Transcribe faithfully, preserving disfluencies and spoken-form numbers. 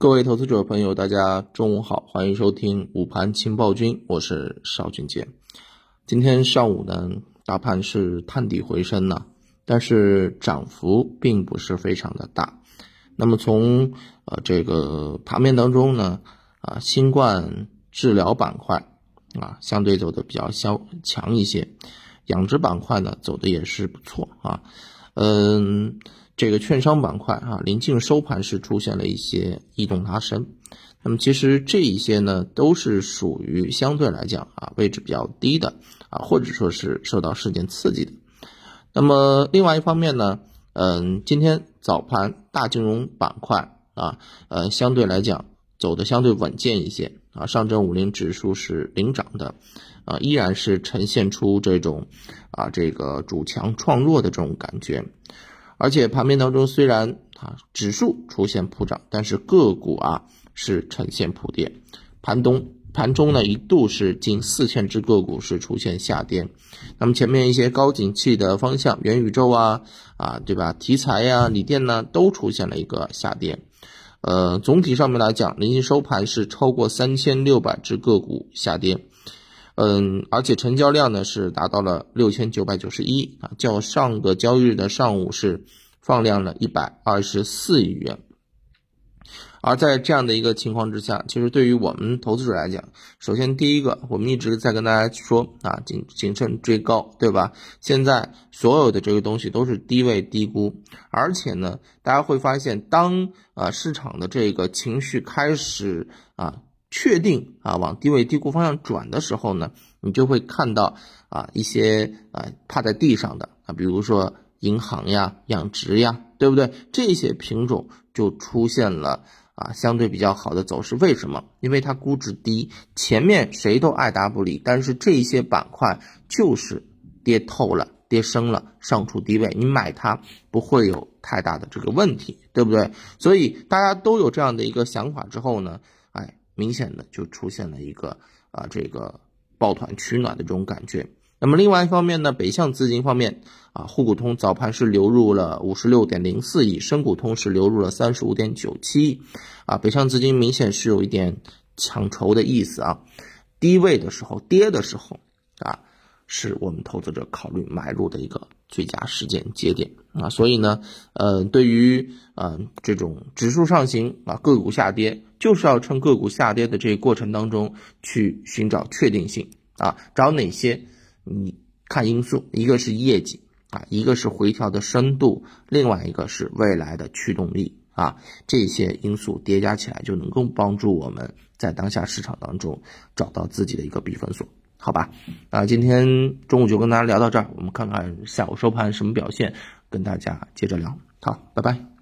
各位投资者朋友，大家中午好，欢迎收听午盘情报君，我是邵俊杰。今天上午呢，大盘是探底回升呢，但是涨幅并不是非常的大。那么从呃这个盘面当中呢，啊，新冠治疗板块啊相对走的比较消强一些，养殖板块呢走的也是不错啊，嗯。这个券商板块啊，临近收盘时出现了一些异动拉升，那么其实这一些呢都是属于相对来讲啊位置比较低的啊，或者说是受到事件刺激的。那么另外一方面呢，嗯，今天早盘大金融板块啊，呃，相对来讲走的相对稳健一些啊，上证五零指数是领涨的啊，依然是呈现出这种啊这个主强创弱的这种感觉。而且盘面当中虽然啊指数出现普涨，但是个股啊是呈现普跌，盘中盘中呢一度是近四千只个股是出现下跌。那么前面一些高景气的方向，元宇宙啊啊对吧，题材呀、啊、锂电呢都出现了一个下跌。呃，总体上面来讲，临近收盘是超过三千六百只个股下跌。嗯，而且成交量呢是达到了六千九百九十一啊，较上个交易日的上午是放量了一百二十四亿元。而在这样的一个情况之下，其实对于我们投资者来讲，首先第一个，我们一直在跟大家说啊，谨谨慎追高，对吧？现在所有的这个东西都是低位低估，而且呢，大家会发现，当啊市场的这个情绪开始啊。确定啊往低位低估方向转的时候呢，你就会看到啊一些啊趴在地上的啊，比如说银行呀、养殖呀，对不对？这些品种就出现了啊相对比较好的走势。为什么？因为它估值低，前面谁都爱答不理，但是这些板块就是跌透了、跌深了，上处低位，你买它不会有太大的这个问题，对不对？所以大家都有这样的一个想法之后呢，哎。明显的就出现了一个啊这个抱团取暖的这种感觉。那么另外一方面呢，北向资金方面啊，沪股通早盘是流入了 五十六点零四亿，深股通是流入了 三十五点九七亿啊，北向资金明显是有一点抢筹的意思啊。低位的时候、跌的时候啊，是我们投资者考虑买入的一个最佳时间节点啊。所以呢，呃，对于呃这种指数上行啊，个股下跌。就是要趁个股下跌的这个过程当中去寻找确定性啊，找哪些你看因素，一个是业绩啊，一个是回调的深度，另外一个是未来的驱动力啊，这些因素叠加起来就能够帮助我们在当下市场当中找到自己的一个避风所，好吧？啊，今天中午就跟大家聊到这儿，我们看看下午收盘什么表现，跟大家接着聊。好，拜拜。